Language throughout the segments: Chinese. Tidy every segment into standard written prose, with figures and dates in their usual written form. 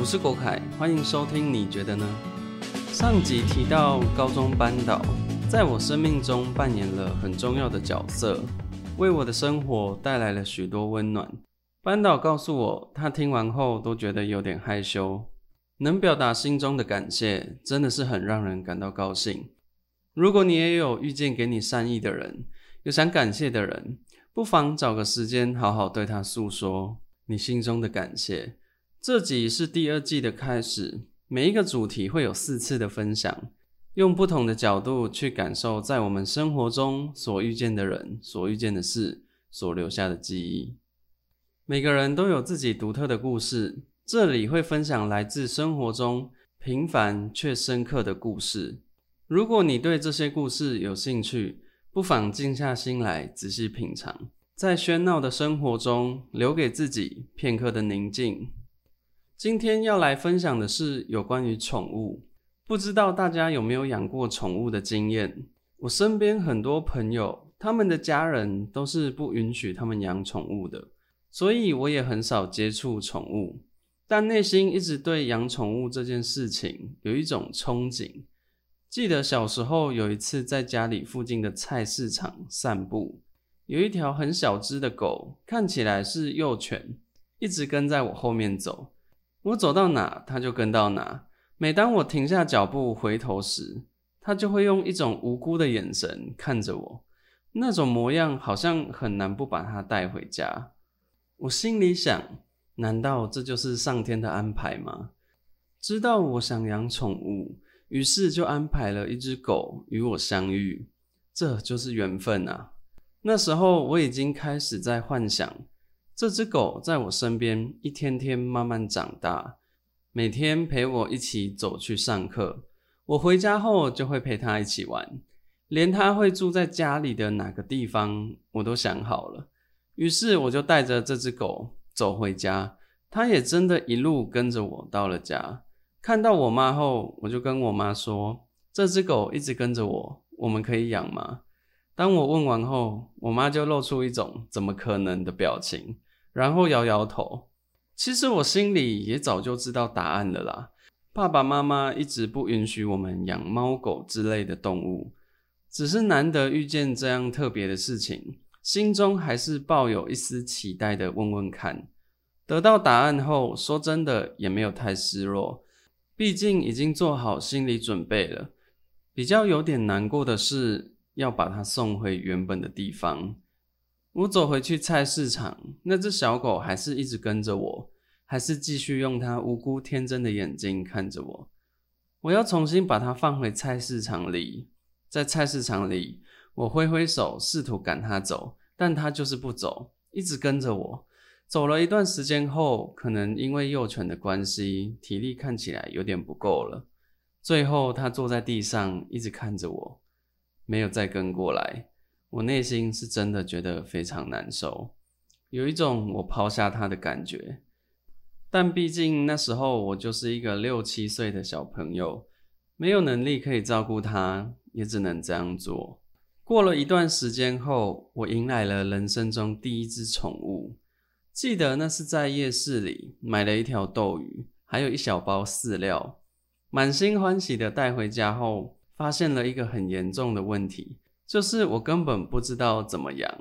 我是国凯，欢迎收听。你觉得呢？上集提到高中班导，在我生命中扮演了很重要的角色，为我的生活带来了许多温暖。班导告诉我，他听完后都觉得有点害羞，能表达心中的感谢，真的是很让人感到高兴。如果你也有遇见给你善意的人，有想感谢的人，不妨找个时间好好对他诉说你心中的感谢。这集是第二季的开始，每一个主题会有4次的分享，用不同的角度去感受在我们生活中所遇见的人、所遇见的事、所留下的记忆。每个人都有自己独特的故事，这里会分享来自生活中平凡却深刻的故事。如果你对这些故事有兴趣，不妨静下心来仔细品尝，在喧闹的生活中留给自己片刻的宁静。今天要来分享的是有关于宠物，不知道大家有没有养过宠物的经验？我身边很多朋友，他们的家人都是不允许他们养宠物的，所以我也很少接触宠物，但内心一直对养宠物这件事情有一种憧憬。记得小时候有一次在家里附近的菜市场散步，有一条很小只的狗，看起来是幼犬，一直跟在我后面走，我走到哪它就跟到哪。每当我停下脚步回头时，它就会用一种无辜的眼神看着我，那种模样好像很难不把它带回家。我心里想，难道这就是上天的安排吗？知道我想养宠物，于是就安排了一只狗与我相遇，这就是缘分啊！那时候我已经开始在幻想，这只狗在我身边一天天慢慢长大，每天陪我一起走去上课，我回家后就会陪它一起玩，连它会住在家里的哪个地方我都想好了。于是我就带着这只狗走回家，它也真的一路跟着我到了家。看到我妈后，我就跟我妈说，这只狗一直跟着我，我们可以养吗？当我问完后，我妈就露出一种怎么可能的表情，然后摇摇头。其实我心里也早就知道答案了啦，爸爸妈妈一直不允许我们养猫狗之类的动物，只是难得遇见这样特别的事情，心中还是抱有一丝期待的问问看。得到答案后，说真的也没有太失落，毕竟已经做好心理准备了。比较有点难过的是要把它送回原本的地方。我走回去菜市场，那只小狗还是一直跟着我，还是继续用它无辜天真的眼睛看着我。我要重新把它放回菜市场里，在菜市场里我挥挥手试图赶它走，但它就是不走，一直跟着我。走了一段时间后，可能因为幼犬的关系，体力看起来有点不够了，最后他坐在地上一直看着我，没有再跟过来。我内心是真的觉得非常难受，有一种我抛下他的感觉。但毕竟那时候我就是一个6、7岁的小朋友，没有能力可以照顾他，也只能这样做。过了一段时间后，我迎来了人生中第一只宠物。记得那是在夜市里买了一条斗鱼，还有一小包饲料，满心欢喜的带回家后，发现了一个很严重的问题，就是我根本不知道怎么养，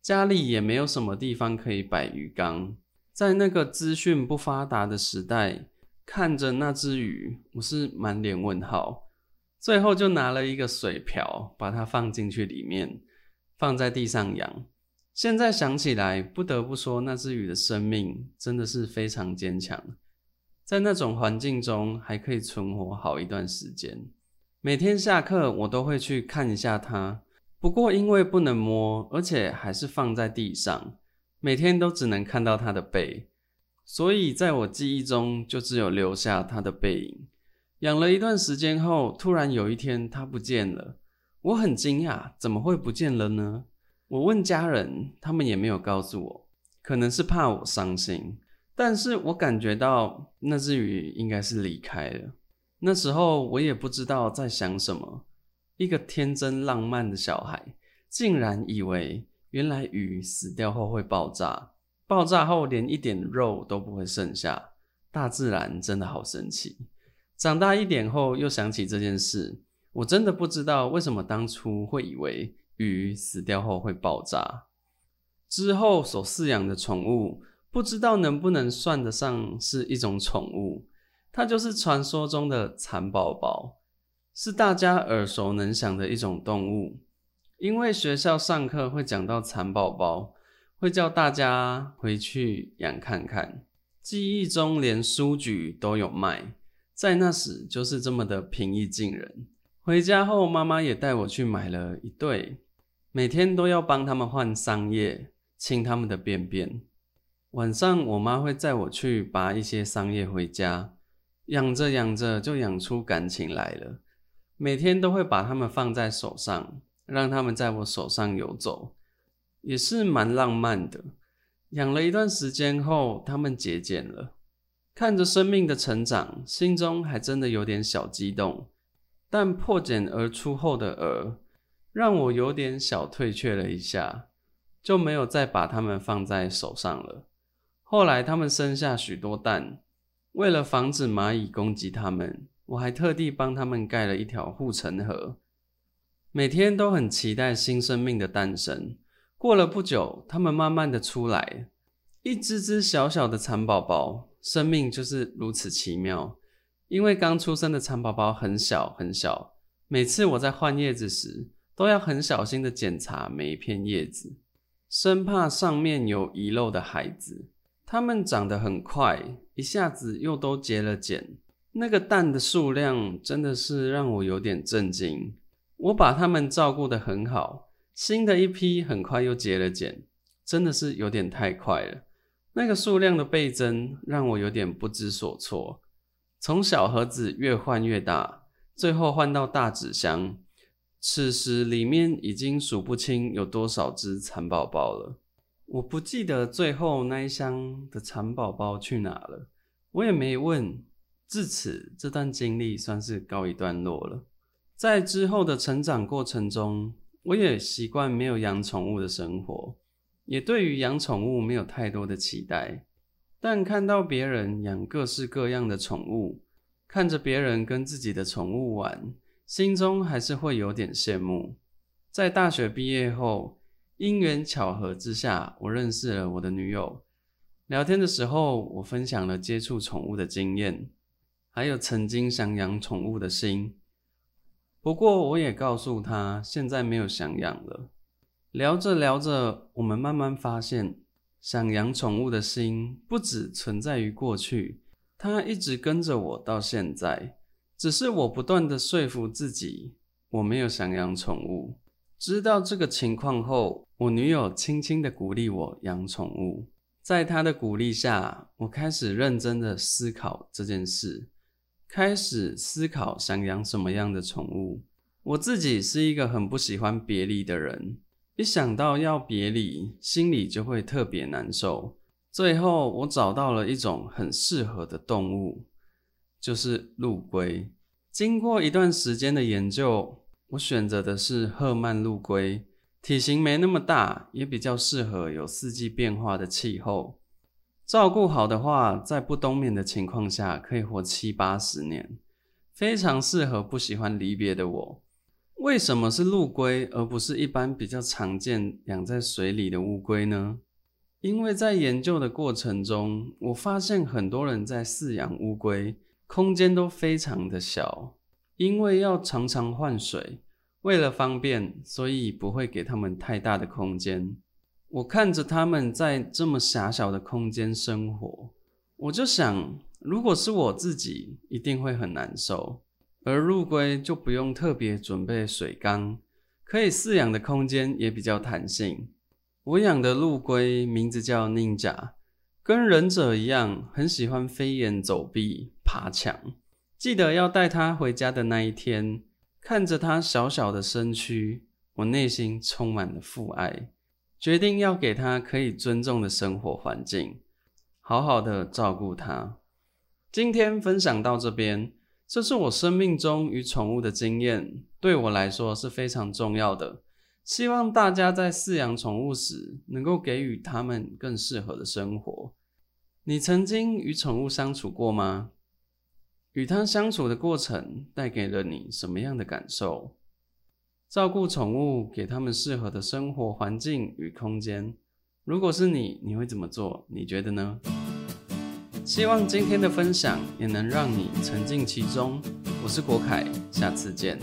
家里也没有什么地方可以摆鱼缸。在那个资讯不发达的时代，看着那只鱼，我是满脸问号。最后就拿了一个水瓢把它放进去里面，放在地上养。现在想起来，不得不说那只鱼的生命真的是非常坚强，在那种环境中还可以存活好一段时间。每天下课我都会去看一下它，不过因为不能摸，而且还是放在地上，每天都只能看到它的背，所以在我记忆中就只有留下它的背影。养了一段时间后，突然有一天它不见了，我很惊讶，怎么会不见了呢？我问家人，他们也没有告诉我，可能是怕我伤心，但是我感觉到那只鱼应该是离开了。那时候我也不知道在想什么，一个天真浪漫的小孩，竟然以为原来鱼死掉后会爆炸，爆炸后连一点肉都不会剩下，大自然真的好神奇。长大一点后又想起这件事，我真的不知道为什么当初会以为鱼死掉后会爆炸。之后所饲养的宠物，不知道能不能算得上是一种宠物，它就是传说中的蚕宝宝，是大家耳熟能详的一种动物。因为学校上课会讲到蚕宝宝，会叫大家回去养看看。记忆中连书局都有卖，在那时就是这么的平易近人。回家后妈妈也带我去买了一对，每天都要帮他们换桑叶，清他们的便便。晚上我妈会载我去拔一些桑叶回家，养着养着就养出感情来了。每天都会把它们放在手上，让它们在我手上游走，也是蛮浪漫的。养了一段时间后，它们节俭了。看着生命的成长，心中还真的有点小激动，但破茧而出后的蛾，让我有点小退却了一下，就没有再把它们放在手上了。后来它们生下许多蛋，为了防止蚂蚁攻击它们，我还特地帮它们盖了一条护城河。每天都很期待新生命的诞生。过了不久，它们慢慢的出来，一只只小小的蚕宝宝。生命就是如此奇妙，因为刚出生的蚕宝宝很小很小，每次我在换叶子时，都要很小心的检查每一片叶子，生怕上面有遗漏的孩子。它们长得很快，一下子又都结了茧。那个蛋的数量真的是让我有点震惊。我把它们照顾得很好，新的一批很快又结了茧，真的是有点太快了。那个数量的倍增让我有点不知所措，从小盒子越换越大，最后换到大纸箱，此时里面已经数不清有多少只蚕宝宝了。我不记得最后那一箱的蚕宝宝去哪了，我也没问。至此，这段经历算是告一段落了。在之后的成长过程中，我也习惯没有养宠物的生活，也对于养宠物没有太多的期待，但看到别人养各式各样的宠物，看着别人跟自己的宠物玩，心中还是会有点羡慕。在大学毕业后，因缘巧合之下，我认识了我的女友。聊天的时候，我分享了接触宠物的经验，还有曾经想养宠物的心。不过我也告诉她，现在没有想养了。聊着聊着，我们慢慢发现，想养宠物的心不只存在于过去，它一直跟着我到现在。只是我不断的说服自己，我没有想养宠物。知道这个情况后，我女友轻轻的鼓励我养宠物。在她的鼓励下，我开始认真的思考这件事，开始思考想养什么样的宠物。我自己是一个很不喜欢别离的人。一想到要别离，心里就会特别难受。最后我找到了一种很适合的动物，就是陆龟。经过一段时间的研究，我选择的是赫曼陆龟，体型没那么大，也比较适合有四季变化的气候。照顾好的话，在不冬眠的情况下可以活70-80年，非常适合不喜欢离别的我。为什么是陆龟而不是一般比较常见养在水里的乌龟呢？因为在研究的过程中，我发现很多人在饲养乌龟，空间都非常的小，因为要常常换水，为了方便，所以不会给它们太大的空间。我看着它们在这么狭小的空间生活，我就想，如果是我自己，一定会很难受。而陆龟就不用特别准备水缸，可以饲养的空间也比较弹性。我养的陆龟名字叫 Ninja， 跟忍者一样，很喜欢飞檐走壁、爬墙。记得要带它回家的那一天，看着它小小的身躯，我内心充满了父爱，决定要给它可以尊重的生活环境，好好的照顾它。今天分享到这边。这是我生命中与宠物的经验，对我来说是非常重要的。希望大家在饲养宠物时，能够给予它们更适合的生活。你曾经与宠物相处过吗？与它相处的过程带给了你什么样的感受？照顾宠物，给它们适合的生活环境与空间。如果是你，你会怎么做？你觉得呢？希望今天的分享也能让你沉浸其中。我是国凯，下次见。